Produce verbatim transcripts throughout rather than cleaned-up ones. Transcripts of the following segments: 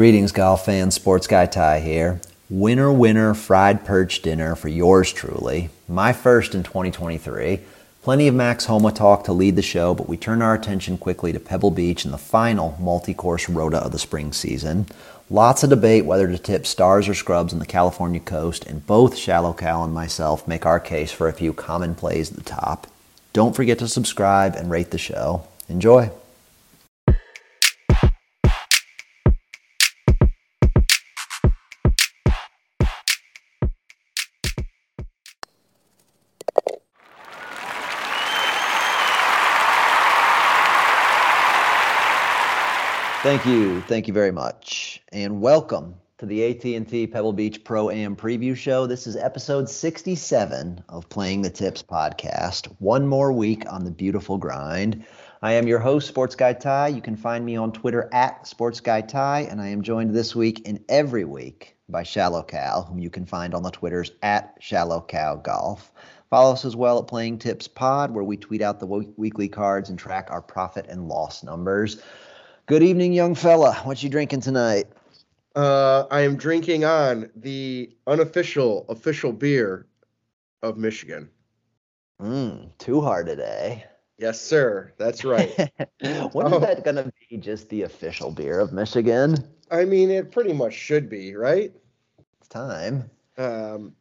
Greetings, golf fans. Sports Guy Ty here. Winner, winner, fried perch dinner for yours truly. My first in twenty twenty-three. Plenty of Max Homa talk to lead the show, but we turn our attention quickly to Pebble Beach and the final multi-course rota of the spring season. Lots of debate whether to tip stars or scrubs on the California coast, and both Shallow Cal and myself make our case for a few common plays at the top. Don't forget to subscribe and rate the show. Enjoy. Thank you. Thank you very much. And welcome to the A T and T Pebble Beach Pro-Am Preview Show. This is episode sixty-seven of Playing the Tips podcast. One more week on the beautiful grind. I am your host, Sports Guy Ty. You can find me on Twitter at Sports Guy Ty, and I am joined this week and every week by Shallow Cal, whom you can find on the Twitters at Shallow Cal Golf. Follow us as well at Playing Tips Pod, where we tweet out the weekly cards and track our profit and loss numbers. Good evening, young fella. What you drinking tonight? Uh, I am drinking on the unofficial official beer of Michigan. Mm, too hard today. Yes, sir. That's right. When oh. is that going to be just the official beer of Michigan? I mean, it pretty much should be, right? It's time. Um,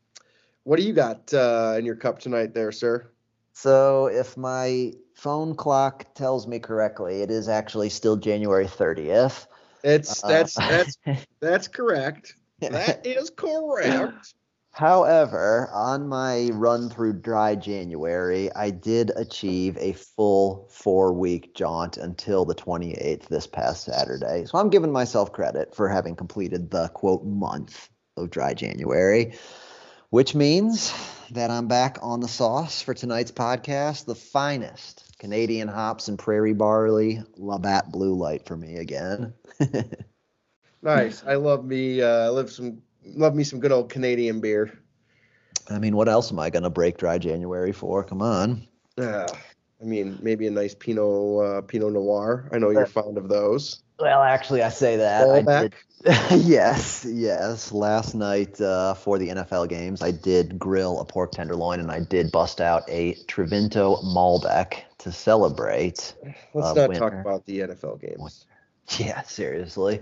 what do you got uh, in your cup tonight there, sir? So if my phone clock tells me correctly, it is actually still January thirtieth. It's that's uh, that's that's correct. That is correct. However, on my run through dry January, I did achieve a full four-week jaunt until the twenty-eighth this past Saturday. So I'm giving myself credit for having completed the, quote, month of dry January, which means that I'm back on the sauce for tonight's podcast. The finest Canadian hops and prairie barley. Labatt Blue Light for me again. Nice. I love me. Uh, love some. Love me some good old Canadian beer. I mean, what else am I gonna break dry January for? Come on. Yeah. Uh, I mean, maybe a nice Pinot uh, Pinot Noir. I know you're fond of those. Well, actually, I say that. Malbec. I did, yes, yes. Last night uh, for the N F L games, I did grill a pork tenderloin, and I did bust out a Trevento Malbec to celebrate. Let's uh, not winter. talk about the N F L games. Yeah, seriously.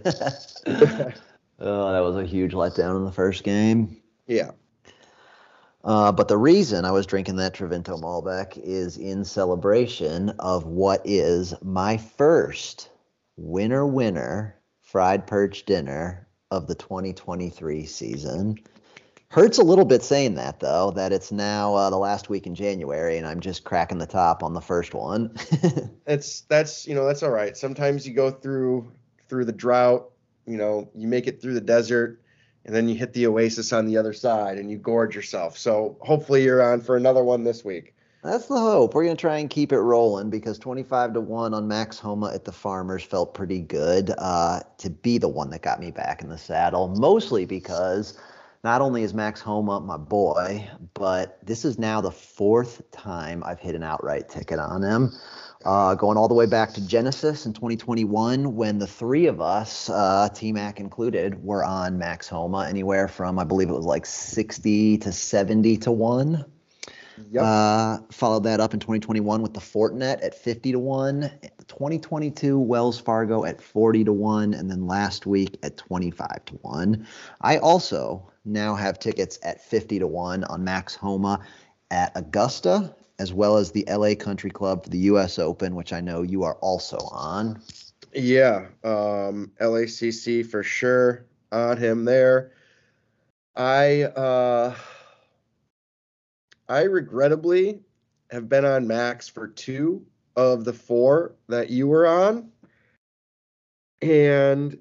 Oh, that was a huge letdown in the first game. Yeah. Uh, but the reason I was drinking that Trevento Malbec is in celebration of what is my first winner, winner, fried perch dinner of the twenty twenty-three season. Hurts a little bit saying that, though, that it's now uh, the last week in January, and I'm just cracking the top on the first one. It's that's you know that's all right. Sometimes you go through through the drought, you know, you make it through the desert, and then you hit the oasis on the other side, and you gorge yourself. So hopefully you're on for another one this week. That's the hope. We're going to try and keep it rolling because twenty-five to one on Max Homa at the Farmers felt pretty good uh, to be the one that got me back in the saddle, mostly because not only is Max Homa my boy, but this is now the fourth time I've hit an outright ticket on him, uh, going all the way back to Genesis in twenty twenty-one when the three of us, uh, T-Mac included, were on Max Homa anywhere from, I believe it was like sixty to seventy to one. Yep. Uh, followed that up in twenty twenty-one with the Fortinet at fifty to one, twenty twenty-two Wells Fargo at forty to one, and then last week at twenty-five to one. I also now have tickets at fifty to one on Max Homa at Augusta, as well as the L A Country Club for the U S Open, which I know you are also on. Yeah, um, L A C C for sure on him there. I, uh... I regrettably have been on Max for two of the four that you were on, and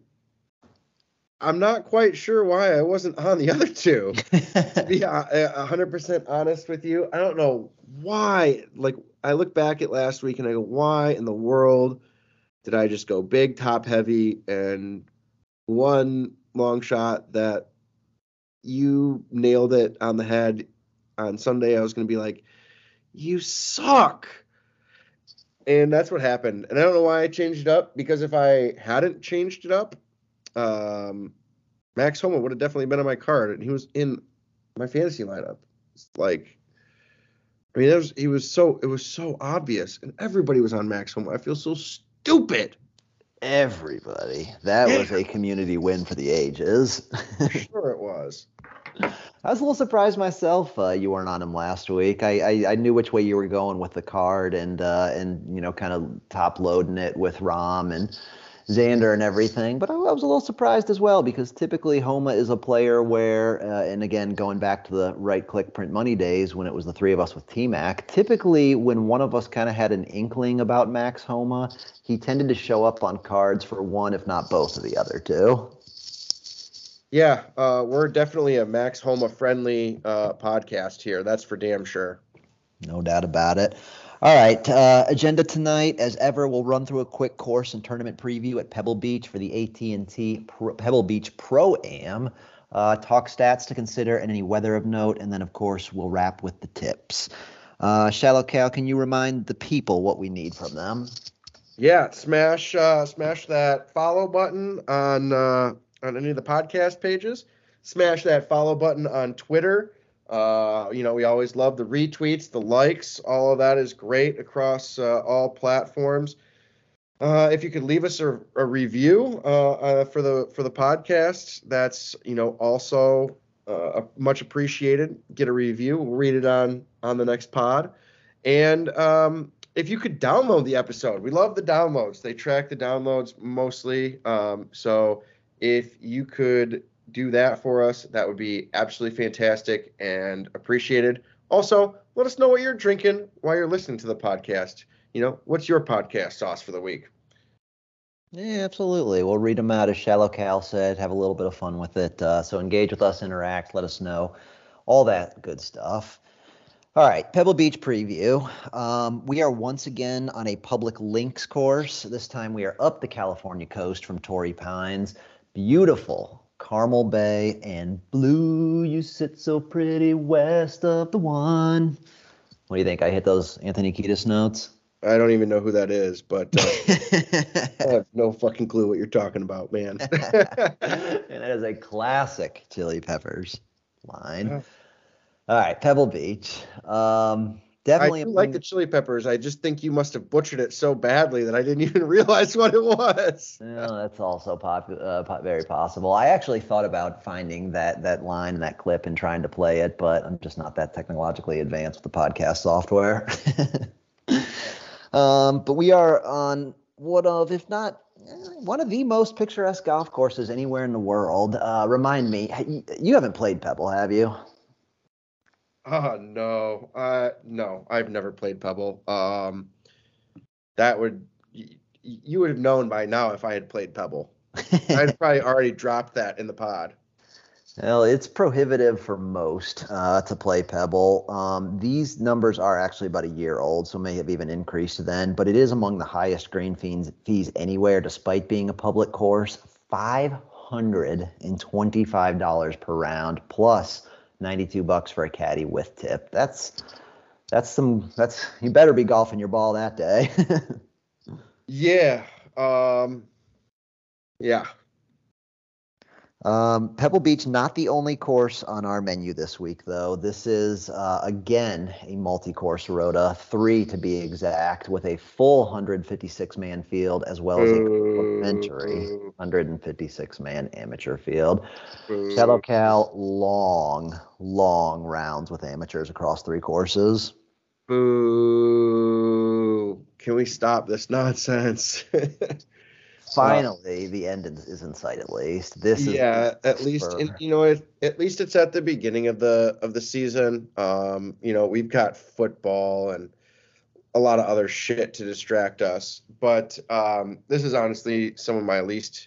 I'm not quite sure why I wasn't on the other two. To be one hundred percent honest with you, I don't know why. Like, I look back at last week and I go, why in the world did I just go big, top heavy, and one long shot that you nailed it on the head. On Sunday, I was going to be like, you suck. And that's what happened. And I don't know why I changed it up, because if I hadn't changed it up, um, Max Homa would have definitely been on my card, and he was in my fantasy lineup. It's like, I mean, that was, he was so, it was so obvious, and everybody was on Max Homa. I feel so stupid. Everybody. That yeah. was a community win for the ages. Sure it was. I was a little surprised myself uh, you weren't on him last week. I, I, I knew which way you were going with the card and, uh, and you know, kind of top-loading it with Rom and Xander and everything. But I, I was a little surprised as well because typically Homa is a player where, uh, and again, going back to the right-click print money days when it was the three of us with T-Mac, typically when one of us kind of had an inkling about Max Homa, he tended to show up on cards for one, if not both of the other two. Yeah, uh, we're definitely a Max Homa friendly uh, podcast here. That's for damn sure. No doubt about it. All right, uh, agenda tonight, as ever, we'll run through a quick course and tournament preview at Pebble Beach for the A T and T Pebble Beach Pro-Am. Uh, talk stats to consider and any weather of note, and then, of course, we'll wrap with the tips. Uh, Shallow Cal, can you remind the people what we need from them? Yeah, smash, uh, smash that follow button on uh, on any of the podcast pages. Smash that follow button on Twitter. Uh, you know, we always love the retweets, the likes, all of that is great across uh, all platforms. Uh, if you could leave us a, a review uh, uh, for the for the podcast, that's, you know, also uh, much appreciated. Get a review. We'll read it on, on the next pod. And um, if you could download the episode, we love the downloads. They track the downloads mostly. Um, so if you could do that for us, that would be absolutely fantastic and appreciated. Also, let us know what you're drinking while you're listening to the podcast. You know, what's your podcast sauce for the week? Yeah, absolutely. We'll read them out, as Shallow Cal said, have a little bit of fun with it. Uh, so engage with us, interact, let us know, all that good stuff. All right, Pebble Beach preview. Um, we are once again on a public links course. This time we are up the California coast from Torrey Pines. Beautiful Carmel Bay and blue, you sit so pretty west of the one. What do you think? I hit those Anthony Kiedis notes? I don't even know who that is, but uh, I have no fucking clue what you're talking about, man. And that is a classic Chili Peppers line. Yeah. All right, Pebble Beach. Um, definitely I do like the Chili Peppers. I just think you must have butchered it so badly that I didn't even realize what it was. No, that's also pop, uh, pop, very possible. I actually thought about finding that that line and that clip and trying to play it, but I'm just not that technologically advanced with the podcast software. um, but we are on one of, if not one of the most picturesque golf courses anywhere in the world. Uh, remind me, you haven't played Pebble, have you? Oh, no, uh, no, I've never played Pebble. Um, that would, y- you would have known by now if I had played Pebble. I'd probably already dropped that in the pod. Well, it's prohibitive for most uh, to play Pebble. Um, these numbers are actually about a year old, so may have even increased then, but it is among the highest green fees, fees anywhere, despite being a public course, five hundred twenty-five dollars per round, plus ninety-two bucks for a caddy with tip. That's that's some that's you better be golfing your ball that day. yeah. Um yeah. Um Pebble Beach, not the only course on our menu this week though. This is uh again a multi-course rota, three to be exact, with a full one hundred fifty-six man field as well as a complementary one hundred fifty-six man amateur field. Shallow Cal, long, long rounds with amateurs across three courses. Boo. Can we stop this nonsense? Finally, the end is in sight. At least this is yeah. At least in, you know it, at least it's at the beginning of the of the season. Um, you know we've got football and a lot of other shit to distract us. But um, this is honestly some of my least,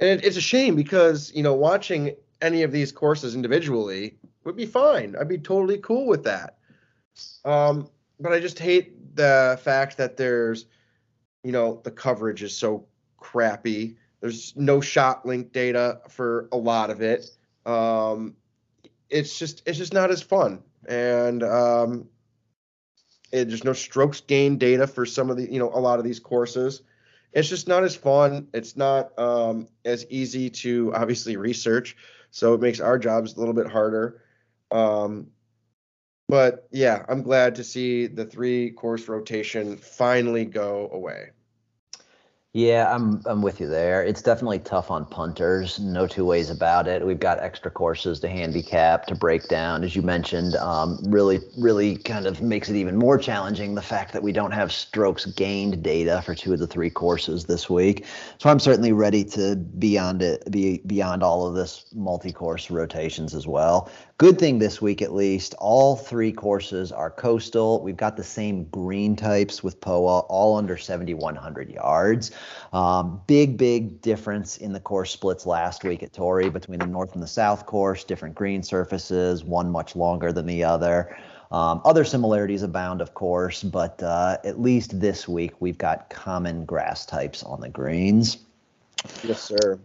and it, it's a shame because you know watching any of these courses individually would be fine. I'd be totally cool with that. Um, but I just hate the fact that there's, you know, the coverage is so crappy. There's no shot link data for a lot of it. Um, it's just it's just not as fun, and um, it, there's no strokes gain data for some of the you know a lot of these courses. it's just not as fun. It's not um, as easy to obviously research. So it makes our jobs a little bit harder. Um, but yeah, I'm glad to see the three course rotation finally go away. Yeah, I'm I'm with you there. It's definitely tough on punters, no two ways about it. We've got extra courses to handicap, to break down, as you mentioned. Um, really, really kind of makes it even more challenging, the fact that we don't have strokes gained data for two of the three courses this week. So I'm certainly ready to beyond it, be beyond all of this multi-course rotations as well. Good thing this week, at least, all three courses are coastal. We've got the same green types with P O A, all under seventy-one hundred yards. Um, big, big difference in the course splits last week at Torrey between the north and the south course, different green surfaces, one much longer than the other. Um, other similarities abound, of course, but uh, at least this week we've got common grass types on the greens. Yes, sir.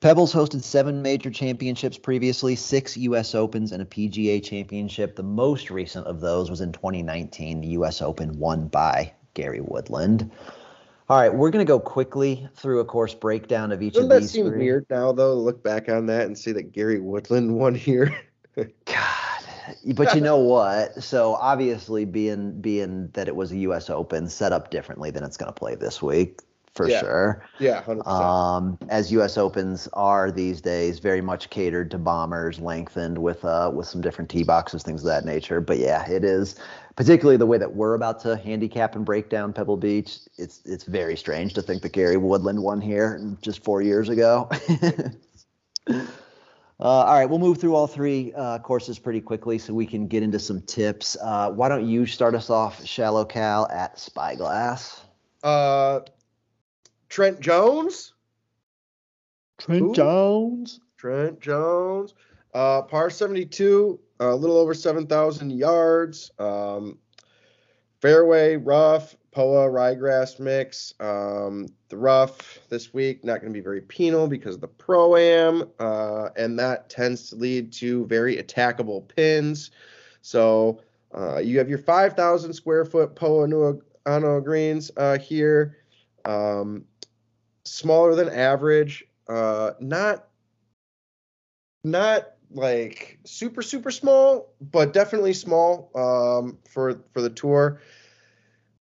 Pebbles hosted seven major championships previously, six U S Opens and a P G A championship. The most recent of those was in twenty nineteen, the U S Open won by Gary Woodland. All right, we're going to go quickly through a course breakdown of each Doesn't of these three. Doesn't that seem weird now, though, to look back on that and see that Gary Woodland won here? God. But you know what? So obviously being, being that it was a U S Open, set up differently than it's going to play this week. For yeah. sure. Yeah, one hundred percent. Um, as U S Opens are these days, very much catered to bombers, lengthened with uh, with some different tee boxes, things of that nature. But yeah, it is, particularly the way that we're about to handicap and break down Pebble Beach, it's it's very strange to think that Gary Woodland won here just four years ago. uh, all right, we'll move through all three uh, courses pretty quickly so we can get into some tips. Uh, why don't you start us off, Shallow Cal at Spyglass? Uh... Trent Jones. Trent Ooh. Jones. Trent Jones. Uh, par seventy-two, a little over seven thousand yards. Um, fairway, rough, P O A, ryegrass mix. Um, the rough this week, not going to be very penal because of the Pro-Am, uh, and that tends to lead to very attackable pins. So uh, you have your five thousand square foot P O A Ano greens uh, here. Um, smaller than average, uh, not, not like super, super small, but definitely small, um, for, for the tour,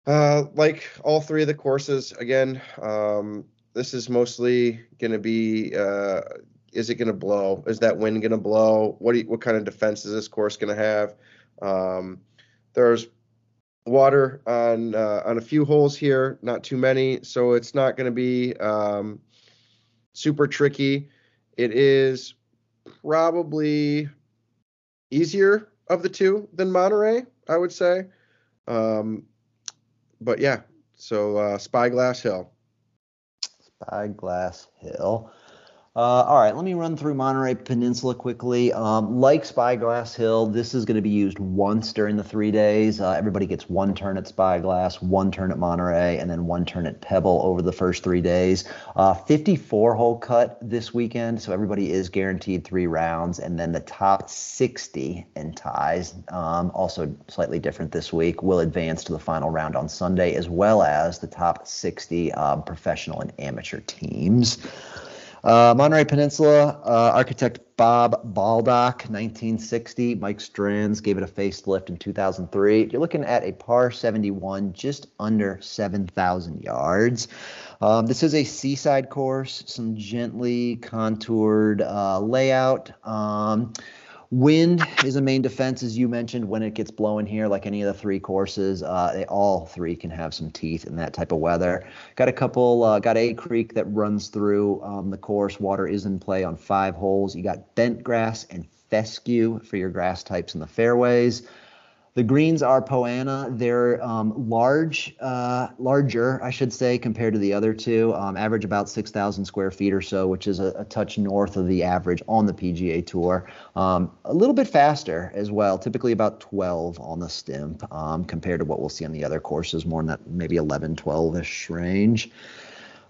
uh, like all three of the courses again. Um, this is mostly going to be, uh, is it going to blow? Is that wind going to blow? What do you, what kind of defense is this course going to have? Um, there's water on uh, on a few holes here, not too many, so it's not going to be um, super tricky. It is probably easier of the two than Monterey, I would say. Um, but yeah, so uh, Spyglass Hill. Spyglass Hill. Uh, all right, let me run through Monterey Peninsula quickly. Um, like Spyglass Hill, this is going to be used once during the three days. Uh, everybody gets one turn at Spyglass, one turn at Monterey, and then one turn at Pebble over the first three days. Uh, fifty-four hole cut this weekend, so everybody is guaranteed three rounds, and then the top sixty in ties, um, also slightly different this week, will advance to the final round on Sunday, as well as the top sixty um, professional and amateur teams. Uh, Monterey Peninsula, uh, architect Bob Baldock, nineteen sixty. Mike Strands gave it a facelift in two thousand three. You're looking at a par seventy-one, just under seven thousand yards. Um, this is a seaside course, some gently contoured uh, layout. Um, wind is a main defense, as you mentioned, when it gets blowing here, like any of the three courses. Uh, they all three can have some teeth in that type of weather. Got a couple, uh, got a creek that runs through um, the course. Water is in play on five holes. You got bent grass and fescue for your grass types in the fairways. The greens are Poana. They're um, large, uh, larger, I should say, compared to the other two. Um, average about six thousand square feet or so, which is a, a touch north of the average on the P G A Tour. Um, a little bit faster as well, typically about twelve on the stimp um, compared to what we'll see on the other courses, more in that maybe eleven, twelve-ish range.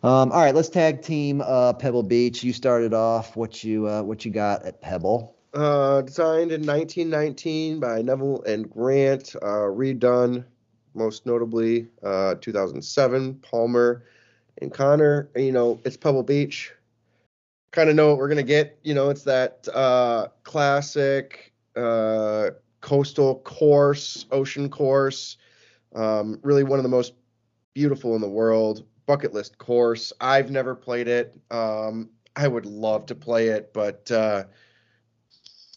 Um, all right, let's tag team uh, Pebble Beach. You started off what you uh, what you got at Pebble. Uh, designed in nineteen nineteen by Neville and Grant, uh, redone most notably uh, two thousand seven, Palmer, and Connor, you know, it's Pebble Beach. Kind of know what we're going to get. You know, it's that uh, classic uh, coastal course, ocean course, um, really one of the most beautiful in the world. Bucket list course. I've never played it. Um, I would love to play it, but uh,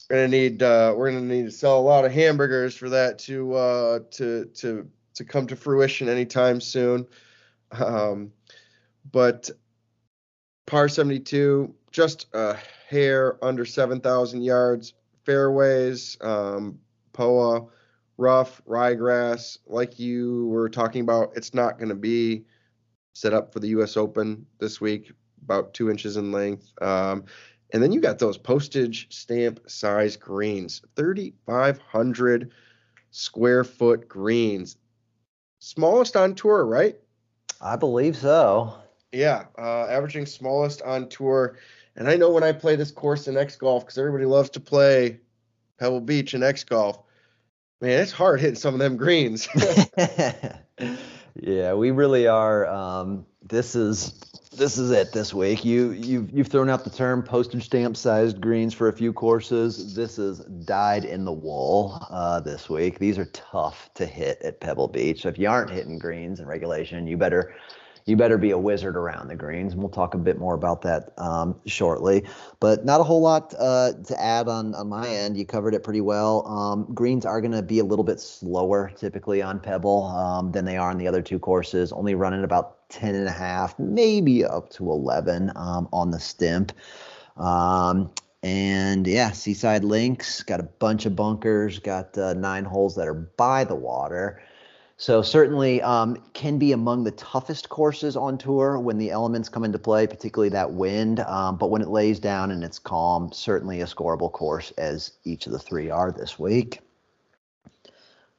we're gonna need uh, we're gonna need to sell a lot of hamburgers for that to uh, to to to come to fruition anytime soon. Um, but par seventy-two, just a hair under seven thousand yards, fairways, um, P O A, rough, ryegrass. Like you were talking about, it's not going to be set up for the U S Open this week, about two inches in length. Um, and then you got those postage stamp size greens, thirty-five hundred square foot greens. Smallest on tour, right? I believe so. Yeah, uh, averaging smallest on tour. And I know when I play this course in X-Golf, because everybody loves to play Pebble Beach in X-Golf, man, it's hard hitting some of them greens. Yeah, we really are. Um, this is this is it this week. You you've you've thrown out the term postage stamp sized greens for a few courses. This is dyed in the wool uh, this week. These are tough to hit at Pebble Beach. So if you aren't hitting greens in regulation, you better you better be a wizard around the greens. And we'll talk a bit more about that um, shortly. But not a whole lot uh, to add on on my end. You covered it pretty well. Um, greens are going to be a little bit slower typically on Pebble um, than they are on the other two courses, only running about ten and a half, maybe up to eleven um, on the stimp. Um, and yeah, Seaside Links, got a bunch of bunkers, got uh, nine holes that are by the water. So certainly um, can be among the toughest courses on tour when the elements come into play, particularly that wind. Um, but when it lays down and it's calm, certainly a scoreable course, as each of the three are this week.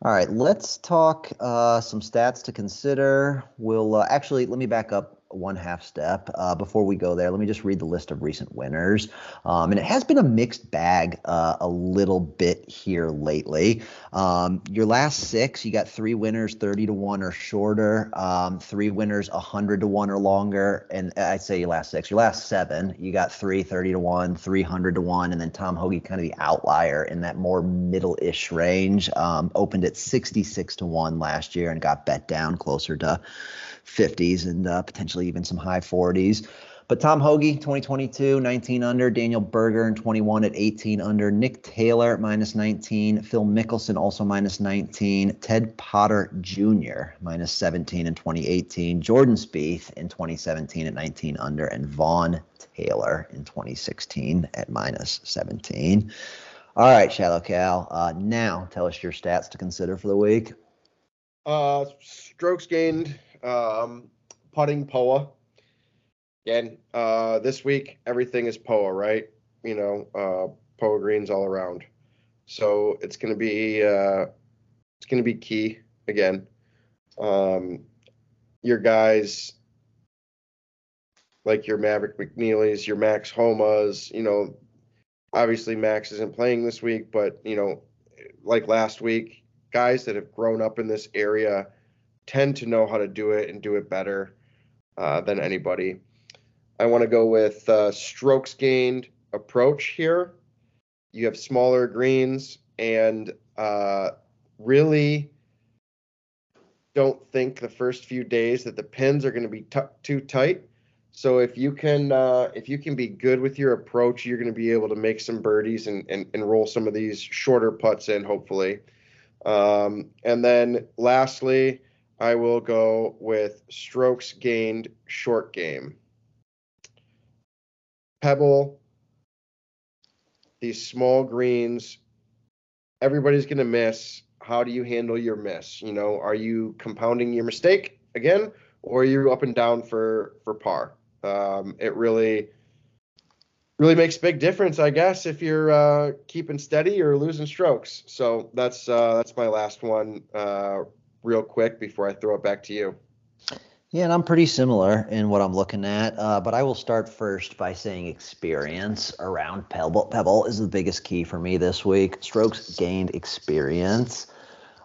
All right, let's talk uh, some stats to consider. We'll uh, actually, let me back up one half step uh, before we go there. Let me just read the list of recent winners. Um, and it has been a mixed bag uh, a little bit here lately. Um, your last six, you got three winners thirty to one or shorter, um, three winners one hundred to one or longer. And I'd say your last six, your last seven, you got three thirty to one, three hundred to one, and then Tom Hoge, kind of the outlier in that more middle-ish range, um, opened at sixty-six to one last year and got bet down closer to fifties and uh, potentially even some high forties. But Tom Hoge, twenty twenty-two, nineteen under. Daniel Berger in twenty-one at eighteen under. Nick Taylor, minus nineteen. Phil Mickelson, also minus nineteen. Ted Potter Junior, minus seventeen in twenty eighteen. Jordan Spieth in twenty seventeen at nineteen under. And Vaughn Taylor in twenty sixteen at minus seventeen. All right, Shallow Cal, uh, now tell us your stats to consider for the week. Uh, strokes gained. Um... Putting P O A. Again, uh, this week, everything is P O A, right? You know, uh, P O A greens all around. So it's going to be uh, it's going to be key again. Um, your guys, like your Maverick McNeelys, your Max Homas, you know, obviously Max isn't playing this week, but, you know, like last week, guys that have grown up in this area tend to know how to do it and do it better uh, than anybody. I want to go with uh, strokes gained approach here. You have smaller greens and uh, really don't think the first few days that the pins are going to be t- too tight. So if you can uh, if you can be good with your approach, you're going to be able to make some birdies and, and, and roll some of these shorter putts in, hopefully. Um, and then lastly, I will go with strokes gained short game. Pebble, these small greens, everybody's going to miss. How do you handle your miss? You know, are you compounding your mistake again, or are you up and down for, for par? Um, it really, really makes a big difference, I guess, if you're uh, keeping steady or losing strokes. So that's, uh, that's my last one. Uh, real quick before I throw it back to you. Yeah, and I'm pretty similar in what I'm looking at, uh, but I will start first by saying experience around Pebble. Pebble is the biggest key for me this week. Strokes gained experience.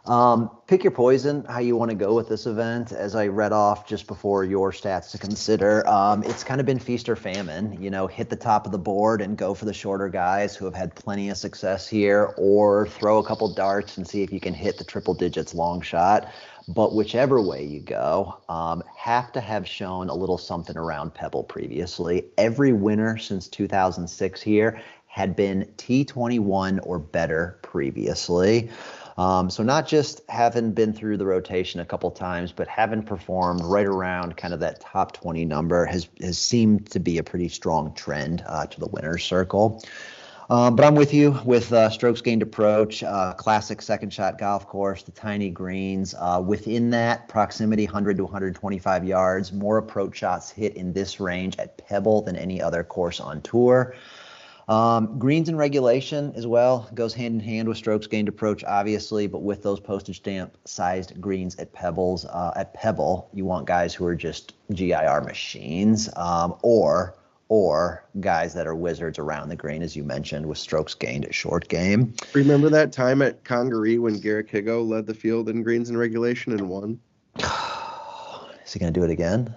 Um, pick your poison, how you want to go with this event. As I read off just before your stats to consider, um, it's kind of been feast or famine. You know, hit the top of the board and go for the shorter guys who have had plenty of success here, or throw a couple darts and see if you can hit the triple digits long shot. But whichever way you go, um, have to have shown a little something around Pebble previously. Every winner since two thousand six here had been T twenty-one or better previously. Um, so not just having been through the rotation a couple times, but having performed right around kind of that top twenty number has has seemed to be a pretty strong trend uh, to the winner's circle. Uh, but I'm with you with uh, strokes gained approach, uh, classic second shot golf course, the tiny greens. Uh, within that proximity, one hundred to one hundred twenty-five yards, more approach shots hit in this range at Pebble than any other course on tour. Um, greens and regulation as well goes hand in hand with strokes gained approach, obviously, but with those postage stamp sized greens at Pebbles, uh, at Pebble, you want guys who are just G I R machines, um, or, or guys that are wizards around the green, as you mentioned, with strokes gained at short game. Remember that time at Congaree when Garrick Higgo led the field in greens and regulation and won? Is he going to do it again?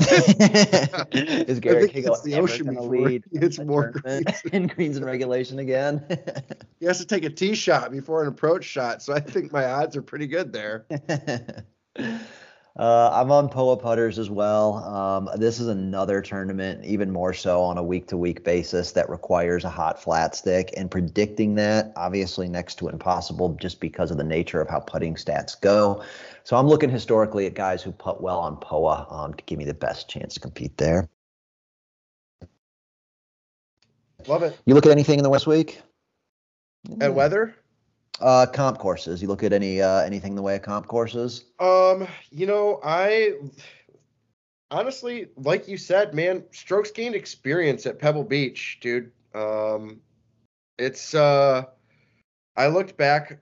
Is Garrick Higgo ever going to lead it's more greens. in greens and regulation again? He has to take a tee shot before an approach shot, so I think my odds are pretty good there. Uh, I'm on P O A putters as well. Um, this is another tournament, even more so on a week-to-week basis, that requires a hot flat stick. And predicting that, obviously, next to impossible just because of the nature of how putting stats go. So I'm looking historically at guys who putt well on P O A um, to give me the best chance to compete there. Love it. You look at anything in the West week? At weather? Uh, comp courses. You look at any uh, anything in the way of comp courses? Um, you know, I honestly, like you said, man, strokes gained experience at Pebble Beach, dude. Um, it's uh, I looked back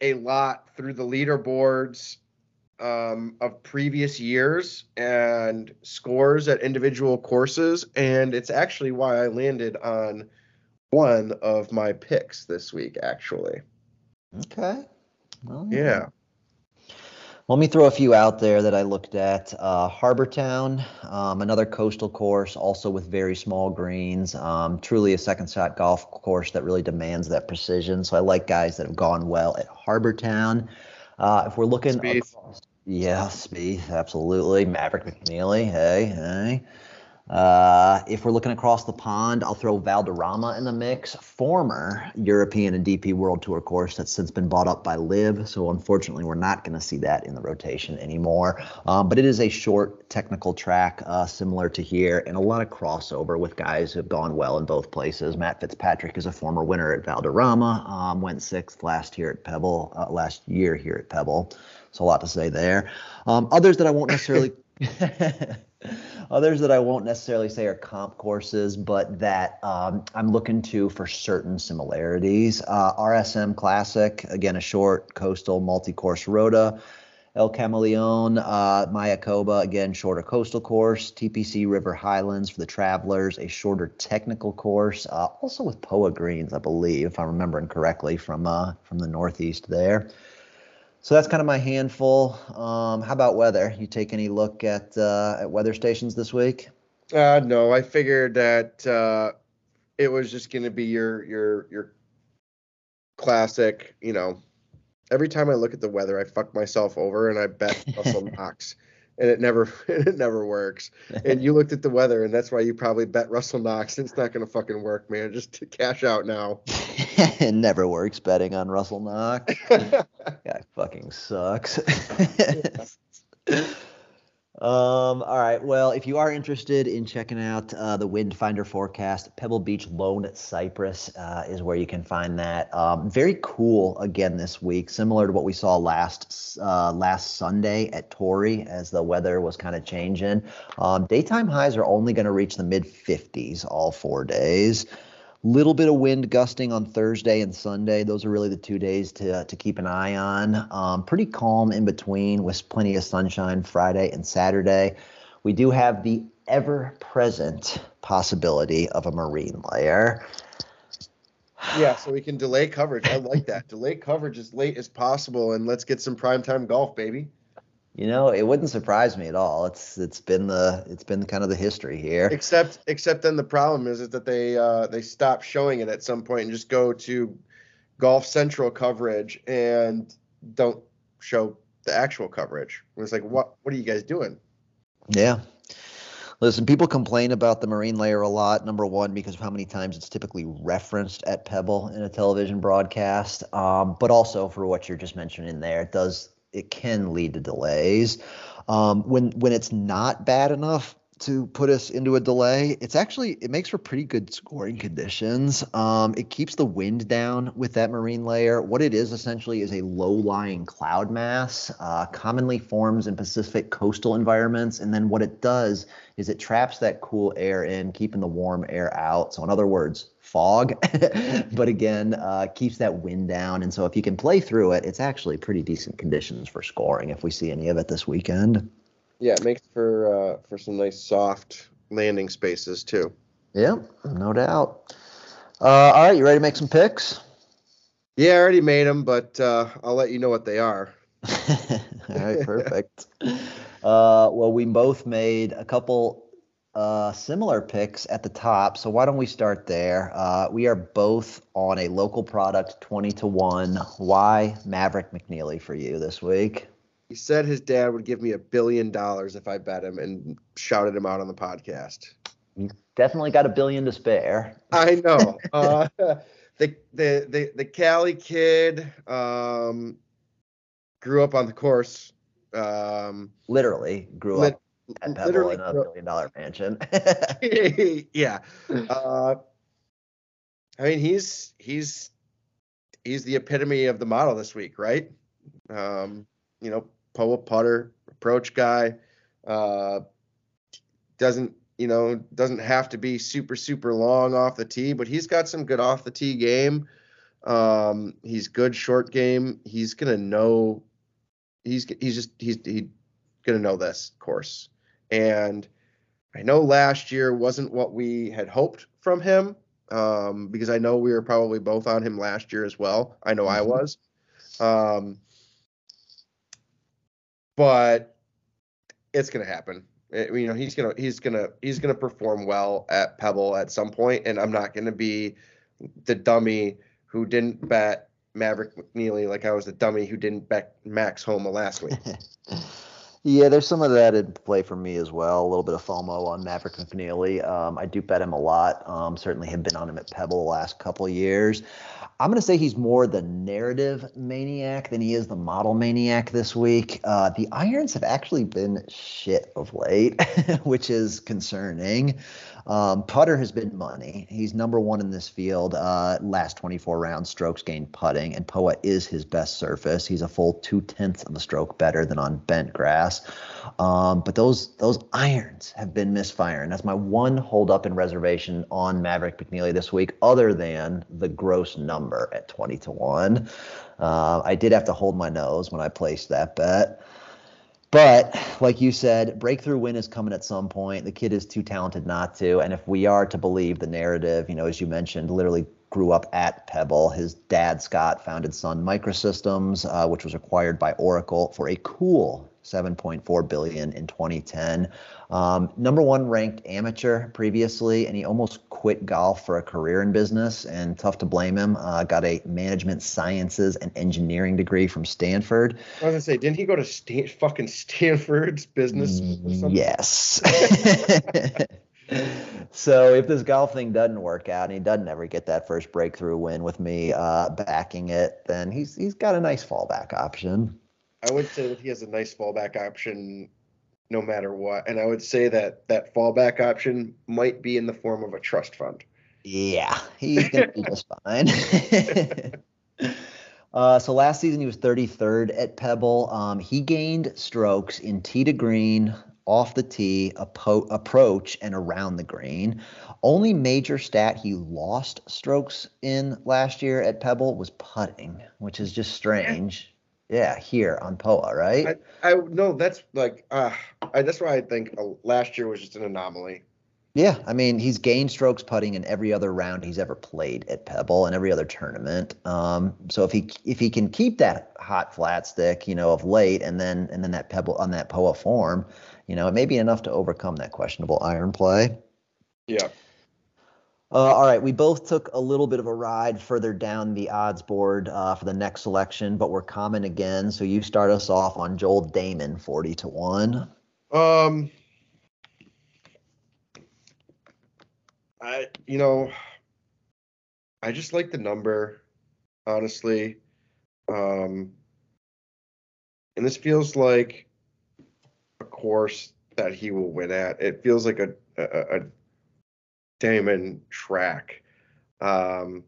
a lot through the leaderboards um, of previous years and scores at individual courses, and it's actually why I landed on one of my picks this week, actually. Okay. Well, yeah. Let me throw a few out there that I looked at. Uh, Harbor Town, um, another coastal course, also with very small greens. Um, truly a second shot golf course that really demands that precision. So I like guys that have gone well at Harbor Town. Uh, if we're looking Speed. across, yeah, Spieth, absolutely. Maverick McNeelys, hey, hey. Uh, if we're looking across the pond, I'll throw Valderrama in the mix, former European and D P World Tour course that's since been bought up by L I V. So unfortunately, we're not going to see that in the rotation anymore. Um, but it is a short technical track, uh, similar to here, and a lot of crossover with guys who have gone well in both places. Matt Fitzpatrick is a former winner at Valderrama, um, went sixth last year at Pebble, uh, last year here at Pebble. So a lot to say there. Um, others that I won't necessarily... Others that I won't necessarily say are comp courses, but that um, I'm looking to for certain similarities. Uh, R S M Classic, again, a short coastal multi-course rota. El Camaleon, uh, Mayakoba, again, shorter coastal course. T P C River Highlands for the Travelers, a shorter technical course, uh, also with P O A greens, I believe, if I'm remembering correctly, from uh, from the Northeast there. So that's kind of my handful. Um, how about weather? You take any look at uh, at weather stations this week? Uh, no, I figured that uh, it was just going to be your your your classic. You know, every time I look at the weather, I fuck myself over and I bet Russell Knox, and it never it never works. And you looked at the weather, and that's why you probably bet Russell Knox. And it's not going to fucking work, man. Just to cash out now. It never works betting on Russell Knox. Guy fucking sucks. um, all right. Well, if you are interested in checking out uh, the Wind Finder forecast, Pebble Beach Lone Cypress uh, is where you can find that. Um, very cool again this week, similar to what we saw last uh, last Sunday at Torrey as the weather was kind of changing. Um, daytime highs are only going to reach the mid fifties all four days. Little bit of wind gusting on Thursday and Sunday. Those are really the two days to to keep an eye on. Um, pretty calm in between with plenty of sunshine Friday and Saturday. We do have the ever-present possibility of a marine layer. Yeah, so we can delay coverage. I like that. Delay coverage as late as possible, and let's get some primetime golf, baby. You know, it wouldn't surprise me at all. It's it's been the it's been kind of the history here. Except except then the problem is, is that they uh, they stop showing it at some point and just go to Golf Central coverage and don't show the actual coverage. And it's like, what what are you guys doing? Yeah. Listen, people complain about the marine layer a lot, number one, because of how many times it's typically referenced at Pebble in a television broadcast, um, but also for what you're just mentioning there. It does it can lead to delays. Um, when when it's not bad enough to put us into a delay, it's actually it makes for pretty good scoring conditions. Um, it keeps the wind down with that marine layer. What it is essentially is a low-lying cloud mass, uh, commonly forms in Pacific coastal environments. And then what it does is it traps that cool air in, keeping the warm air out. So in other words, fog, but again, uh, keeps that wind down. And so if you can play through it, it's actually pretty decent conditions for scoring if we see any of it this weekend. Yeah, it makes for uh, for some nice soft landing spaces too. Yeah, no doubt. Uh, all right, you ready to make some picks? Yeah, I already made them, but uh, I'll let you know what they are. All right, perfect. uh, well, we both made a couple uh, similar picks at the top, so why don't we start there? Uh, we are both on a local product, twenty to one. Why Maverick McNeelys for you this week? He said his dad would give me a billion dollars if I bet him and shouted him out on the podcast. You definitely got a billion to spare. I know. uh, the, the the the Cali kid um, grew up on the course. Um, literally grew lit, up at Pebble in a billion-dollar mansion. Yeah. Uh, I mean, he's he's he's the epitome of the model this week, right? Um, you know. Poa putter, approach guy, uh, doesn't, you know, doesn't have to be super, super long off the tee, but he's got some good off the tee game. Um, he's good short game. He's going to know, he's, he's just, he's, he's going to know this course. And I know last year wasn't what we had hoped from him, um, because I know we were probably both on him last year as well. I know I was, um, but it's going to happen. It, you know, he's going to he's going to he's going to perform well at Pebble at some point, and I'm not going to be the dummy who didn't bet Maverick McNeelys like I was the dummy who didn't bet Max Homa last week. Yeah, there's some of that in play for me as well. A little bit of FOMO on Maverick McNeelys. Um, I do bet him a lot. Um, certainly have been on him at Pebble the last couple of years. I'm going to say he's more the narrative maniac than he is the model maniac this week. Uh, the irons have actually been shit of late, which is concerning. Um, putter has been money. He's number one in this field. Uh, last twenty-four rounds, strokes gained putting, and P O A is his best surface. He's a full two-tenths of a stroke better than on bent grass. Um, but those those irons have been misfiring. That's my one holdup in reservation on Maverick McNeelys this week, other than the gross number at twenty to one. Uh, I did have to hold my nose when I placed that bet. But like you said, breakthrough win is coming at some point. The kid is too talented not to. And if we are to believe the narrative, you know, as you mentioned, literally grew up at Pebble. His dad, Scott, founded Sun Microsystems, uh, which was acquired by Oracle for a cool seven point four billion dollars in twenty ten. Um, number one ranked amateur previously, and he almost quit golf for a career in business, and tough to blame him. Uh, got a management sciences and engineering degree from Stanford. I was going to say, didn't he go to Stan- fucking Stanford's business or something? Yes. So if this golf thing doesn't work out and he doesn't ever get that first breakthrough win with me uh, backing it, then he's he's got a nice fallback option. I would say that he has a nice fallback option no matter what. And I would say that that fallback option might be in the form of a trust fund. Yeah, he's going to be just fine. Uh, so last season he was thirty-third at Pebble. Um, he gained strokes in tee to green, off the tee, apo- approach, and around the green. Only major stat he lost strokes in last year at Pebble was putting, which is just strange. Yeah, here on P O A, right? I, I no, that's like, uh, I, that's why I think last year was just an anomaly. Yeah, I mean, he's gained strokes putting in every other round he's ever played at Pebble and every other tournament. Um, so if he if he can keep that hot flat stick, you know, of late, and then and then that Pebble on that P O A form, you know, it may be enough to overcome that questionable iron play. Yeah. Uh, all right, we both took a little bit of a ride further down the odds board uh, for the next selection, but we're common again. So you start us off on Joel Damon, forty to one. Um, I you know, I just like the number, honestly, um, and this feels like a course that he will win at. It feels like a a. a Damon track. Um,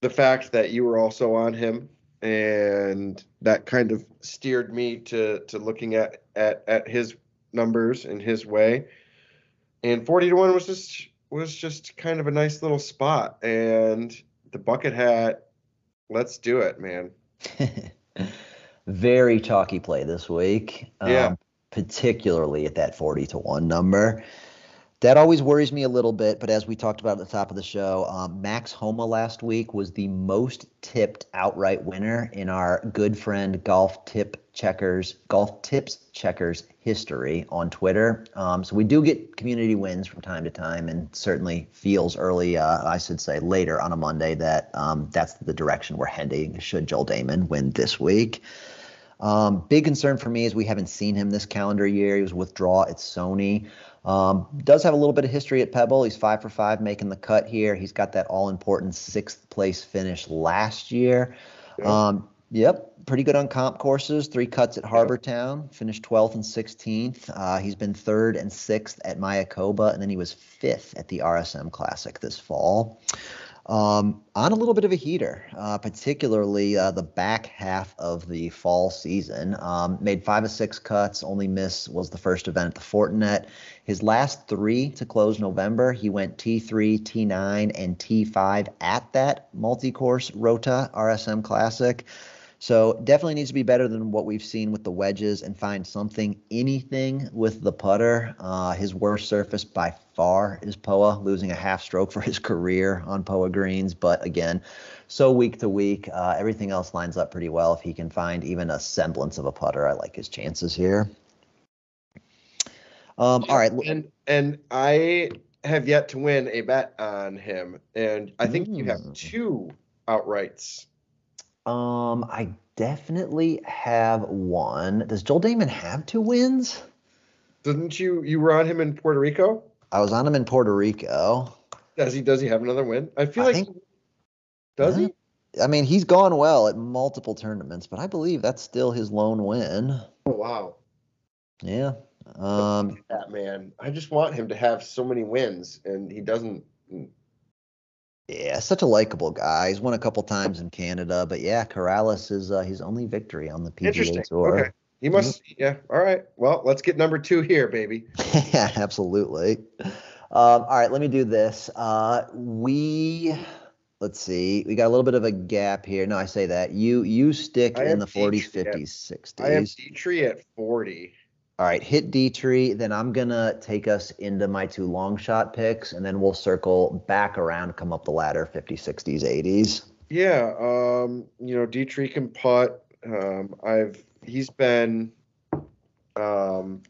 the fact that you were also on him, and that kind of steered me to to looking at at, at his numbers and his way. And forty to one was just was just kind of a nice little spot. And the bucket hat, let's do it, man. Very chalky play this week. Yeah. Um, particularly at that forty to one number. That always worries me a little bit, but as we talked about at the top of the show, um, Max Homa last week was the most tipped outright winner in our good friend Golf Tip Checkers, Golf Tips Checkers history on Twitter. Um, so we do get community wins from time to time, and certainly feels early, uh, I should say later on a Monday, that um, that's the direction we're heading should Joel Damon win this week. Um, big concern for me is we haven't seen him this calendar year. He was withdraw at Sony. Um, does have a little bit of history at Pebble. He's five for five making the cut here. He's got that all-important sixth place finish last year. Um, yep, pretty good on comp courses. Three cuts at Harbor Town, finished twelfth and sixteenth. Uh, he's been third and sixth at Mayakoba, and then he was fifth at the R S M Classic this fall. Um, on a little bit of a heater, uh, particularly uh, the back half of the fall season. Um, made five of six cuts, only miss was the first event at the Fortinet. His last three to close November, he went T three, T nine, and T five at that multi-course Rota R S M Classic. So definitely needs to be better than what we've seen with the wedges, and find something, anything with the putter. Uh, his worst surface by far is P O A, losing a half stroke for his career on P O A greens. But again, so week to week, uh, everything else lines up pretty well. If he can find even a semblance of a putter, I like his chances here. Um, all right. And, and I have yet to win a bet on him. And I think mm. you have two outrights. Um, I definitely have one. Does Joel Damon have two wins? Didn't you, you were on him in Puerto Rico? I was on him in Puerto Rico. Does he, does he have another win? I feel I like, think, does yeah. he? I mean, he's gone well at multiple tournaments, but I believe that's still his lone win. Oh, wow. Yeah. Um, that man, I just want him to have so many wins, and he doesn't. Yeah, such a likable guy. He's won a couple times in Canada, but yeah, Corrales is uh, his only victory on the P G A Tour. Okay. He must, mm-hmm. yeah. All right. Well, let's get number two here, baby. Yeah, absolutely. Um, all right, let me do this. Uh, we, let's see, we got a little bit of a gap here. No, I say that. You you stick in the forties, fifties, sixties. I have Detry at forty. All right, hit Detry, then I'm going to take us into my two long shot picks, and then we'll circle back around, come up the ladder, fifties, sixties, eighties. Yeah, um, you know, Detry can putt. Um, I've he's been um,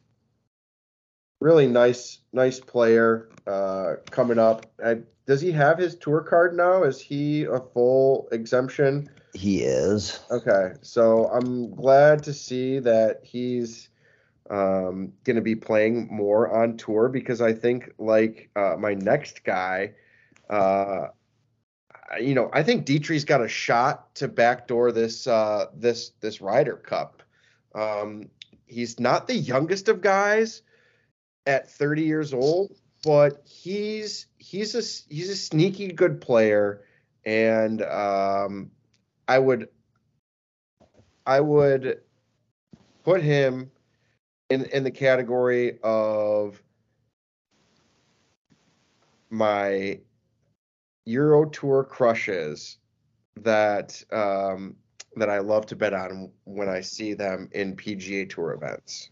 really nice, nice player uh, coming up. I, does he have his tour card now? Is he a full exemption? He is. Okay, so I'm glad to see that he's um going to be playing more on tour, because I think, like uh my next guy, uh you know, I think Detry's got a shot to backdoor this uh this this Ryder Cup. Um he's not the youngest of guys at thirty years old, but he's he's a he's a sneaky good player, and um I would I would put him In, in the category of my Euro Tour crushes that um, that I love to bet on when I see them in P G A Tour events.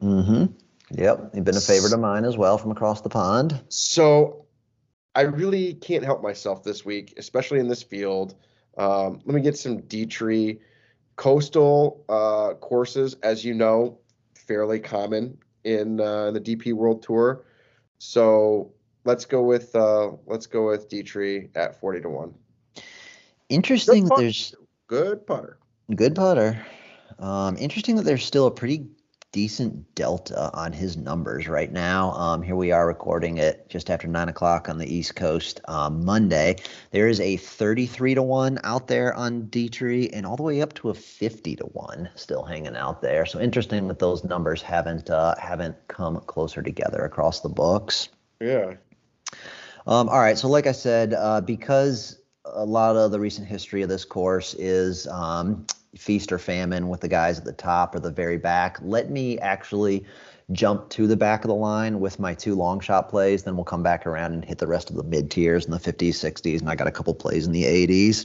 Mm-hmm. Yep, you've been a favorite of mine as well from across the pond. So I really can't help myself this week, especially in this field. Um, let me get some Detry coastal uh, courses, as you know, fairly common in uh, the D P World Tour. So let's go with uh, let's go with Detry at forty to one. Interesting that there's good putter. Good putter. Um, interesting that there's still a pretty decent delta on his numbers right now. Um, here we are recording it just after nine o'clock on the East Coast um, Monday. There is a thirty-three to one out there on Detry and all the way up to a fifty to one still hanging out there. So interesting that those numbers haven't uh, haven't come closer together across the books. Yeah. Um, all right. So like I said, uh, because a lot of the recent history of this course is um, – feast or famine with the guys at the top or the very back. Let me actually jump to the back of the line with my two long shot plays. Then we'll come back around and hit the rest of the mid tiers in the fifties, sixties, and I got a couple plays in the eighties.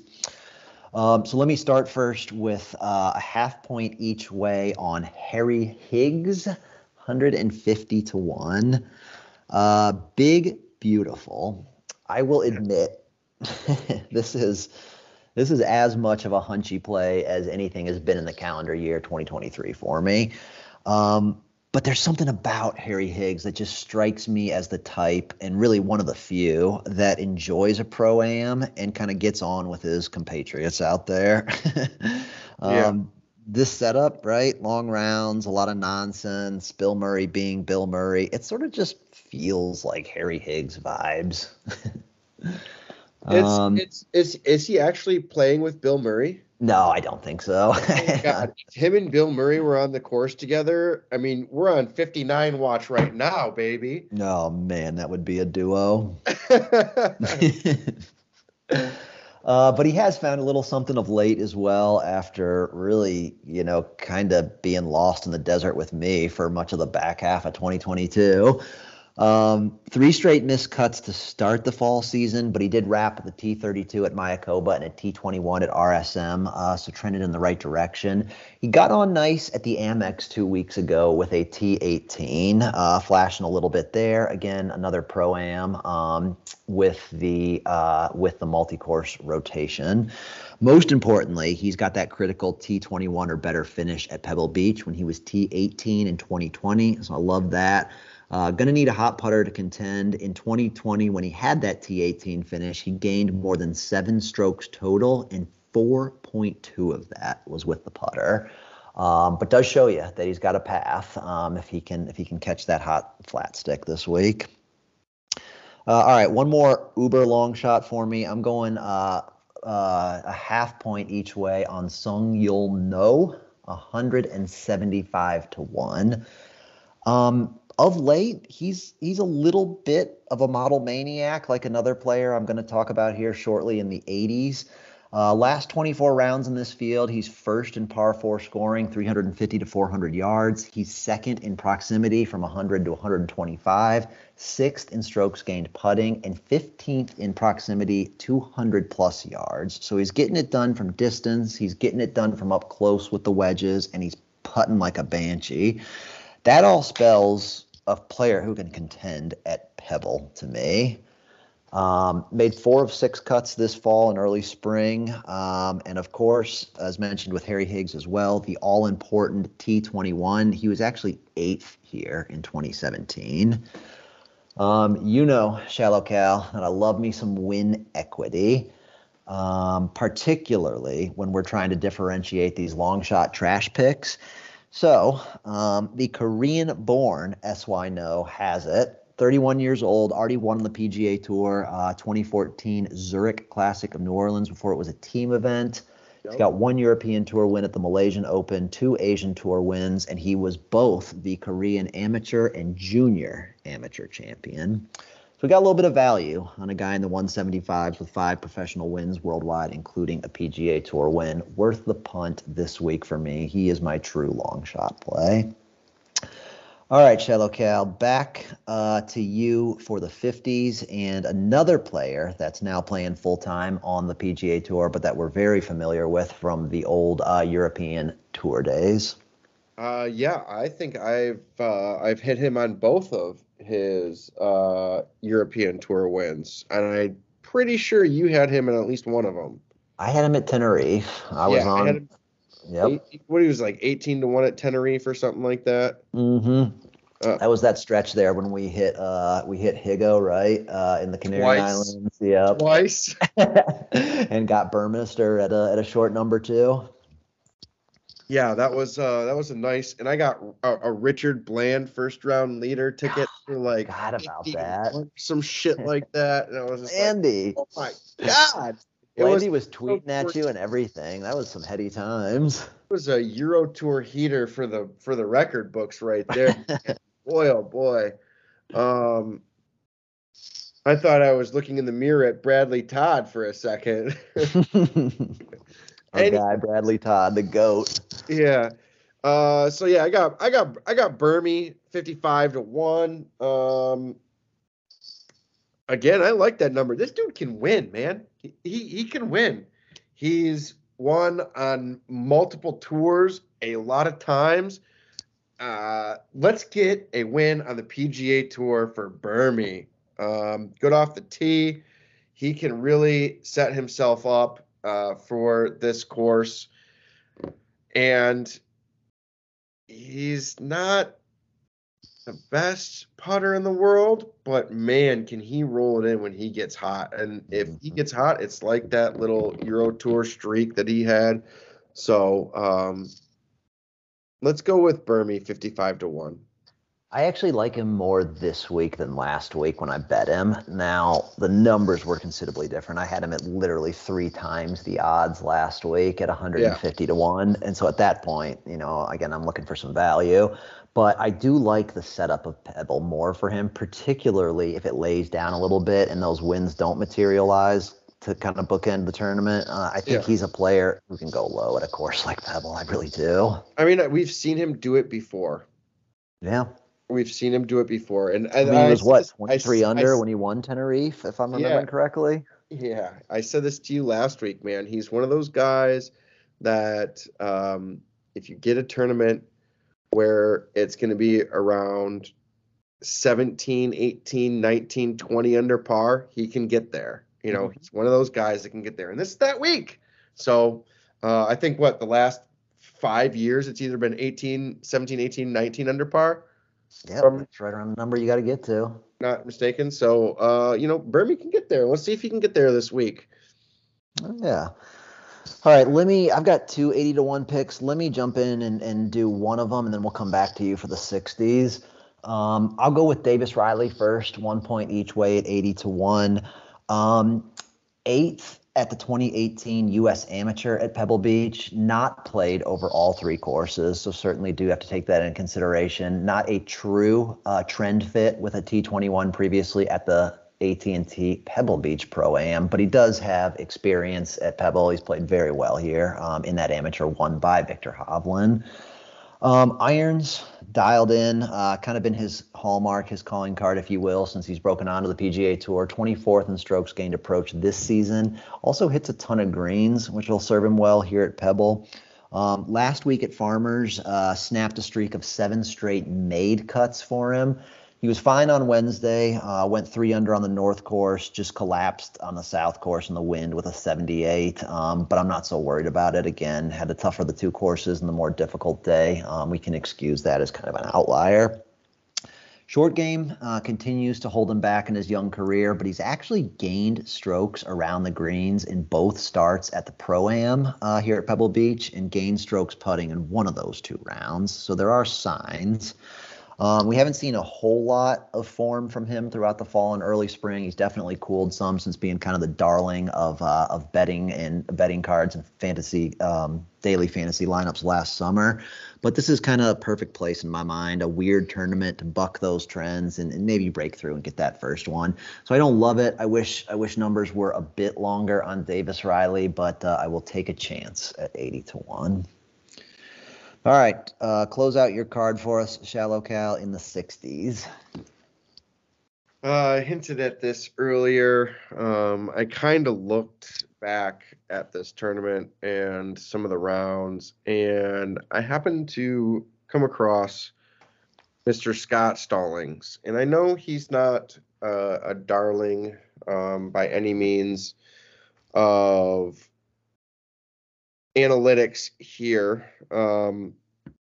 Um, so let me start first with uh, a half point each way on Harry Higgs, one hundred fifty to one. Uh, big, beautiful. I will admit this is... This is as much of a hunchy play as anything has been in the calendar year twenty twenty-three for me. Um, but there's something about Harry Higgs that just strikes me as the type, and really one of the few, that enjoys a pro-am and kind of gets on with his compatriots out there. um, yeah. This setup, right? Long rounds, a lot of nonsense, Bill Murray being Bill Murray. It sort of just feels like Harry Higgs vibes. It's, um, it's, it's, is he actually playing with Bill Murray? No, I don't think so. Oh God. Him and Bill Murray were on the course together. I mean, we're on fifty-nine watch right now, baby. No, man, that would be a duo. uh, but he has found a little something of late as well after really, you know, kind of being lost in the desert with me for much of the back half of twenty twenty-two. Um, three straight missed cuts to start the fall season, but he did wrap the T thirty-two at Mayakoba and a T twenty-one at R S M, uh, so trended in the right direction. He got on nice at the Amex two weeks ago with a T eighteen, uh, flashing a little bit there. Again, another pro-am um, with the uh, with the multi-course rotation. Most importantly, he's got that critical T twenty-one or better finish at Pebble Beach when he was T eighteen in twenty twenty, so I love that. Uh, going to need a hot putter to contend. In twenty twenty, when he had that T eighteen finish, he gained more than seven strokes total, and four point two of that was with the putter. Um, but does show you that he's got a path um, if he can if he can catch that hot flat stick this week. Uh, all right, one more uber long shot for me. I'm going uh, uh, a half point each way on Sung Yul No, one hundred seventy-five to one. Um, Of late, he's he's a little bit of a model maniac, like another player I'm going to talk about here shortly in the eighties. Uh, last twenty-four rounds in this field, he's first in par four scoring, three hundred fifty to four hundred yards. He's second in proximity from one hundred to one hundred twenty-five, sixth in strokes gained putting, and fifteenth in proximity, two hundred plus yards. So he's getting it done from distance. He's getting it done from up close with the wedges, and he's putting like a banshee. That all spells a player who can contend at Pebble to me. Um, made four of six cuts this fall and early spring. Um, and of course, as mentioned with Harry Higgs as well, the all-important T twenty-one. He was actually eighth here in twenty seventeen. Um, you know, Shallow Cal, and I love me some win equity. Um, particularly when we're trying to differentiate these long shot trash picks. So um, the Korean-born S Y No has it, thirty-one years old, already won the P G A Tour, uh, twenty fourteen Zurich Classic of New Orleans before it was a team event. Yep. He's got one European Tour win at the Malaysian Open, two Asian Tour wins, and he was both the Korean amateur and junior amateur champion. So we got a little bit of value on a guy in the one seventy-fives with five professional wins worldwide, including a P G A Tour win. Worth the punt this week for me. He is my true long shot play. All right, Shallow Cal, back uh, to you for the fifties and another player that's now playing full-time on the P G A Tour, but that we're very familiar with from the old uh, European Tour days. Uh, yeah, I think I've uh, I've hit him on both of his uh, European Tour wins, and I'm pretty sure you had him in at least one of them. I had him at Tenerife. I yeah, was on. I had him, yep. eight, what he was like, eighteen to one at Tenerife or something like that. Mm-hmm. Uh, that was that stretch there when we hit uh, we hit Higgo, right, uh, in the Canary twice. Islands. Yep. Twice. And got Burmester at a at a short number two. Yeah, that was uh, that was a nice, and I got a, a Richard Bland first round leader ticket for like about that. some shit like that, and I was just Andy. Like, oh my god, Andy was, was tweeting so at you and everything. That was some heady times. It was a Euro Tour heater for the for the record books right there. Boy, oh boy, um, I thought I was looking in the mirror at Bradley Todd for a second. Our and, guy Bradley Todd, the goat. Yeah. Uh, so yeah, I got I got I got Burmy fifty-five to one. Um, again, I like that number. This dude can win, man. He, he he can win. He's won on multiple tours a lot of times. Uh, let's get a win on the P G A Tour for Burmy. Um, good off the tee. He can really set himself up Uh, for this course, and he's not the best putter in the world, but man, can he roll it in when he gets hot. And if he gets hot, it's like that little Euro Tour streak that he had. So um, let's go with Burmy fifty-five to one. I actually like him more this week than last week when I bet him. Now, the numbers were considerably different. I had him at literally three times the odds last week at one hundred fifty yeah. to one. And so at that point, you know, again, I'm looking for some value. But I do like the setup of Pebble more for him, particularly if it lays down a little bit and those wins don't materialize to kind of bookend the tournament. Uh, I think yeah. he's a player who can go low at a course like Pebble. I really do. I mean, we've seen him do it before. Yeah. We've seen him do it before, and I, I mean, it was I, what twenty-three I, under I, when he won Tenerife, if I'm remembering yeah, correctly. Yeah, I said this to you last week, man. He's one of those guys that um, if you get a tournament where it's going to be around seventeen, eighteen, nineteen, twenty under par, he can get there. You know, mm-hmm. he's one of those guys that can get there, and this is that week. So uh, I think what the last five years, it's either been eighteen, seventeen, eighteen, nineteen under par. Yeah, that's right around the number you got to get to. Not mistaken. So, uh, you know, Burmy can get there. Let's see if he can get there this week. Yeah. All right, let me – I've got two eighty to one picks. Let me jump in and, and do one of them, and then we'll come back to you for the sixties. Um, I'll go with Davis Riley first, one point each way at eighty to one. Um, eighth at the twenty eighteen U S Amateur at Pebble Beach, not played over all three courses, so certainly do have to take that in consideration. Not a true uh, trend fit with a T twenty-one previously at the A T and T Pebble Beach Pro-Am, but he does have experience at Pebble. He's played very well here um, in that amateur won by Victor Hovland. Um, irons dialed in, uh, kind of been his hallmark, his calling card, if you will, since he's broken onto the P G A Tour. twenty-fourth in strokes gained approach this season. Also hits a ton of greens, which will serve him well here at Pebble. Um, last week at Farmers, uh, snapped a streak of seven straight made cuts for him. He was fine on Wednesday, uh, went three under on the north course, just collapsed on the south course in the wind with a seventy-eight, um, but I'm not so worried about it. Again, had the tougher of the two courses and the more difficult day. Um, we can excuse that as kind of an outlier. Short game uh, continues to hold him back in his young career, but he's actually gained strokes around the greens in both starts at the Pro-Am uh, here at Pebble Beach and gained strokes putting in one of those two rounds, so there are signs. Um, we haven't seen a whole lot of form from him throughout the fall and early spring. He's definitely cooled some since being kind of the darling of uh, of betting and betting cards and fantasy um, daily fantasy lineups last summer. But this is kind of a perfect place in my mind, a weird tournament to buck those trends and, and maybe break through and get that first one. So I don't love it. I wish I wish numbers were a bit longer on Davis Riley, but uh, I will take a chance at eighty to one. All right, uh, close out your card for us, Shallow Cal in the sixties. Uh, I hinted at this earlier. Um, I kind of looked back at this tournament and some of the rounds, and I happened to come across Mister Scott Stallings. And I know he's not uh, a darling um, by any means of analytics here. Um,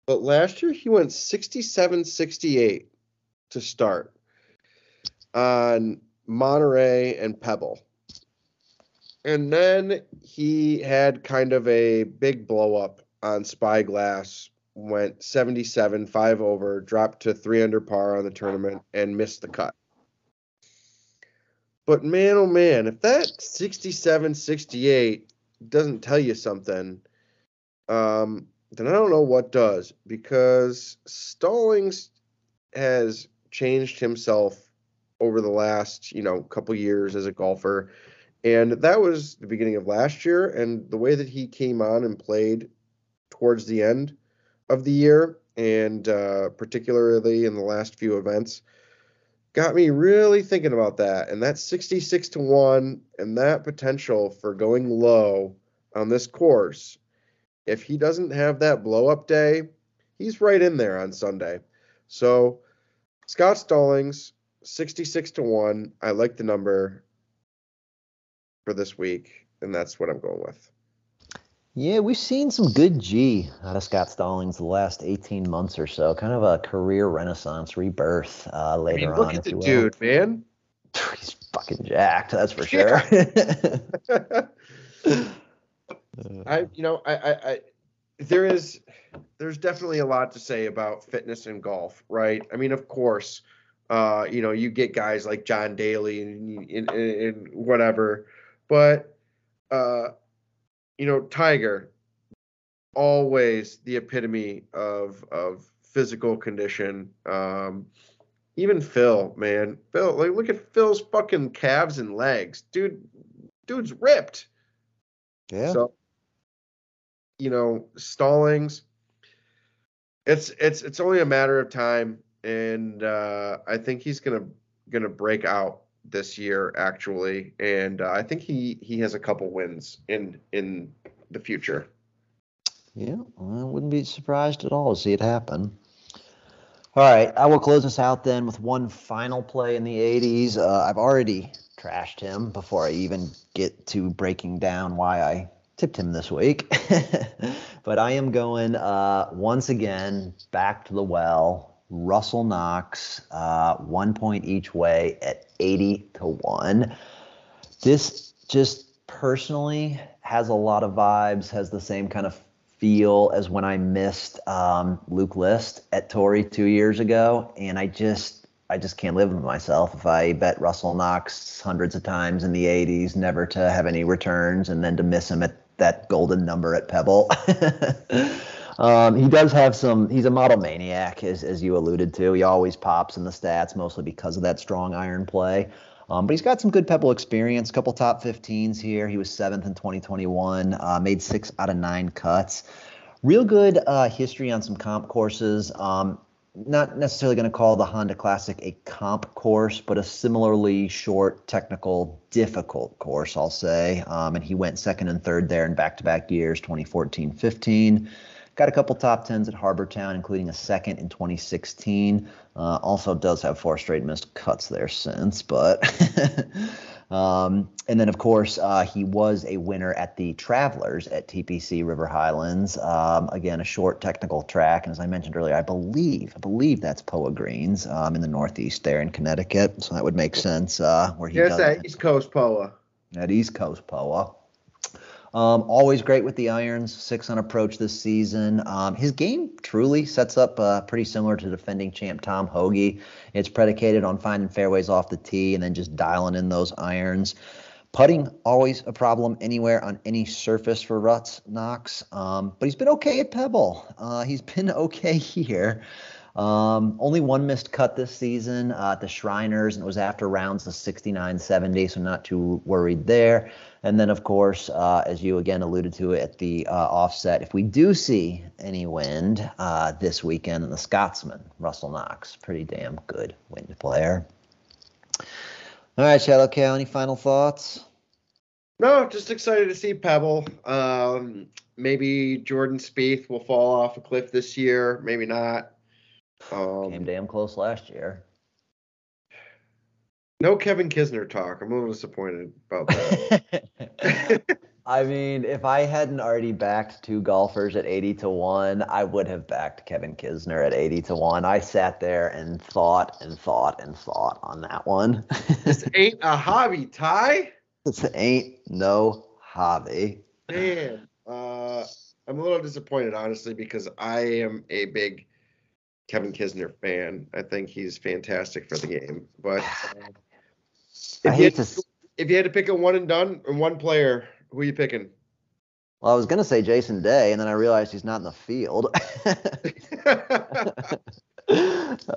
but last year he went sixty-seven sixty-eight to start on Monterey and Pebble. And then he had kind of a big blow up on Spyglass, went seventy-seven, five over, dropped to three under par on the tournament, and missed the cut. But man, oh man, if that sixty-seven sixty-eight doesn't tell you something, um, then I don't know what does, because Stallings has changed himself over the last, you know, couple years as a golfer. And that was the beginning of last year, and the way that he came on and played towards the end of the year, and uh, particularly in the last few events, got me really thinking about that. And that sixty-six to one and that potential for going low on this course, if he doesn't have that blow-up day, he's right in there on Sunday. So Scott Stallings, sixty-six to one. I like the number for this week, and that's what I'm going with. Yeah, we've seen some good G out of Scott Stallings the last eighteen months or so. Kind of a career renaissance, rebirth uh, later I mean, look on. Look at the dude, man. He's fucking jacked, that's for yeah. sure. I, you know, I, I, I, there is, there's definitely a lot to say about fitness and golf, right? I mean, of course, uh, you know, you get guys like John Daly and, and, and whatever. But, uh, you know, Tiger, always the epitome of of physical condition. Um, even Phil, man, Phil, like look at Phil's fucking calves and legs, dude. Dude's ripped. Yeah. So, you know, Stallings. It's it's it's only a matter of time, and uh, I think he's gonna gonna break out this year, actually, and uh, I think he he has a couple wins in in the future. Yeah, well, I wouldn't be surprised at all to see it happen. All right, I will close this out then with one final play in the eighties. Uh, I've already trashed him before I even get to breaking down why I tipped him this week. But I am going uh, once again back to the well. Russell Knox, uh, one point each way at eighty to one. This just personally has a lot of vibes, has the same kind of feel as when I missed um, Luke List at Torrey two years ago. And I just, I just can't live with myself if I bet Russell Knox hundreds of times in the eighties, never to have any returns, and then to miss him at that golden number at Pebble. Um, he does have some – he's a model maniac, as as you alluded to. He always pops in the stats, mostly because of that strong iron play. Um, but he's got some good Pebble experience, a couple top fifteens here. He was seventh in twenty twenty-one, uh, made six out of nine cuts. Real good uh, history on some comp courses. Um, not necessarily going to call the Honda Classic a comp course, but a similarly short, technical, difficult course, I'll say. Um, and he went second and third there in back-to-back years, twenty fourteen fifteen. Got a couple top tens at Harbor Town, including a second in twenty sixteen. Uh, also does have four straight missed cuts there since, but. um, and then, of course, uh, he was a winner at the Travelers at T P C River Highlands. Um, again, a short technical track. And as I mentioned earlier, I believe, I believe that's Poa Greens um, in the Northeast there in Connecticut. So that would make sense uh, where he does that. East Coast Poa. At East Coast Poa. Um, always great with the irons, six on approach this season. Um, his game truly sets up uh, pretty similar to defending champ Tom Hoge. It's predicated on finding fairways off the tee and then just dialing in those irons. Putting, always a problem anywhere on any surface for Russ Knox. Um, but he's been okay at Pebble. Uh, he's been okay here. Um, only one missed cut this season uh, at the Shriners, and it was after rounds of sixty-nine seventy, so not too worried there. And then, of course, uh, as you again alluded to at the uh, offset, if we do see any wind uh, this weekend, the Scotsman, Russell Knox, pretty damn good wind player. All right, Shallow Cal, any final thoughts? No, just excited to see Pebble. Um, maybe Jordan Spieth will fall off a cliff this year. Maybe not. Um, Came damn close last year. No Kevin Kisner talk. I'm a little disappointed about that. I mean, if I hadn't already backed two golfers at eighty to one, I would have backed Kevin Kisner at eighty to one. I sat there and thought and thought and thought on that one. This ain't a hobby, Ty. This ain't no hobby. Man, uh, I'm a little disappointed, honestly, because I am a big Kevin Kisner fan. I think he's fantastic for the game. But uh, if, I hate you to, to, if you had to pick a one and done and one player, who are you picking? Well, I was going to say Jason Day, and then I realized he's not in the field.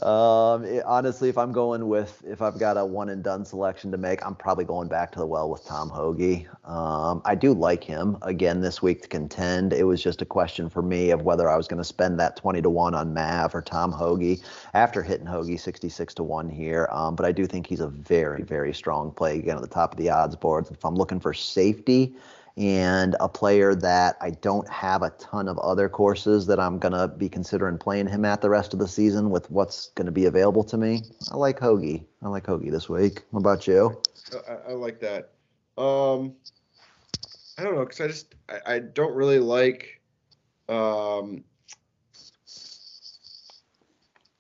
um, it, honestly, if I'm going with, if I've got a one and done selection to make, I'm probably going back to the well with Tom Hoge. Um, I do like him again this week to contend. It was just a question for me of whether I was going to spend that twenty to one on Mav or Tom Hoge after hitting Hoge sixty-six to one here. Um, but I do think he's a very, very strong play again at the top of the odds boards. If I'm looking for safety, and a player that I don't have a ton of other courses that I'm going to be considering playing him at the rest of the season with what's going to be available to me, I like Hoge. I like Hoge this week. What about you? I, I like that. Um, I don't know, because I just I, I don't really like um,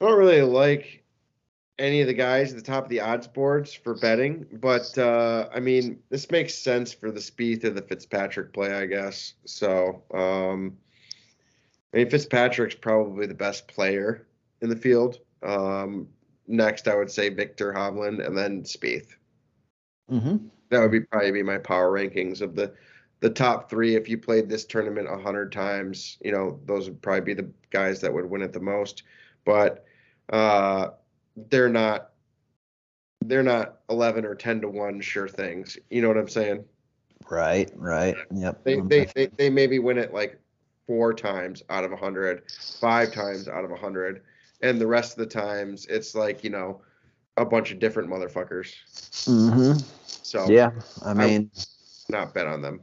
I don't really like any of the guys at the top of the odds boards for betting, but uh, I mean, this makes sense for the Spieth or the Fitzpatrick play, I guess. So, um, I mean, Fitzpatrick's probably the best player in the field. Um, next, I would say Victor Hovland and then Spieth. Mm-hmm. That would be probably be my power rankings of the the top three. If you played this tournament a hundred times, you know, those would probably be the guys that would win it the most. But uh, they're not they're not eleven or ten to one sure things. You know what I'm saying? Right, right. Yep. They they, they, they maybe win it like four times out of a hundred, five times out of a hundred, and the rest of the times it's like, you know, a bunch of different motherfuckers. Mm-hmm. So yeah, I mean, I not bet on them.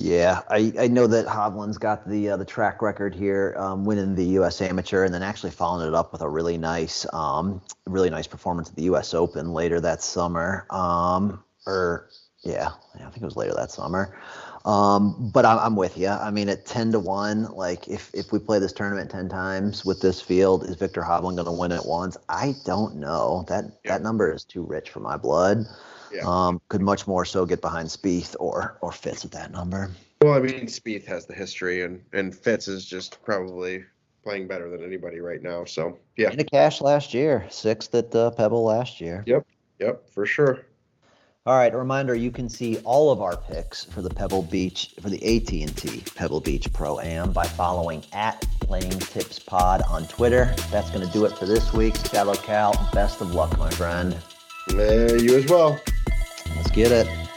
Yeah, I, I know that Hovland's got the uh, the track record here, um, winning the U S Amateur and then actually following it up with a really nice, um, really nice performance at the U S Open later that summer. Um, or yeah, I think it was later that summer. Um, but I'm, I'm with you. I mean, at ten to one, like if if we play this tournament ten times with this field, is Victor Hovland going to win it once? I don't know. That yeah. that number is too rich for my blood. Yeah. Um, could much more so get behind Spieth or or Fitz at that number. Well, I mean, Spieth has the history, and, and Fitz is just probably playing better than anybody right now. So, yeah. In a cash last year. Sixth at uh, Pebble last year. Yep, yep, for sure. All right, a reminder, you can see all of our picks for the Pebble Beach, for the A T and T Pebble Beach Pro-Am by following at Playing Tips Pod on Twitter. That's going to do it for this week. Shallow Cal, best of luck, my friend. Yeah, you as well. Let's get it.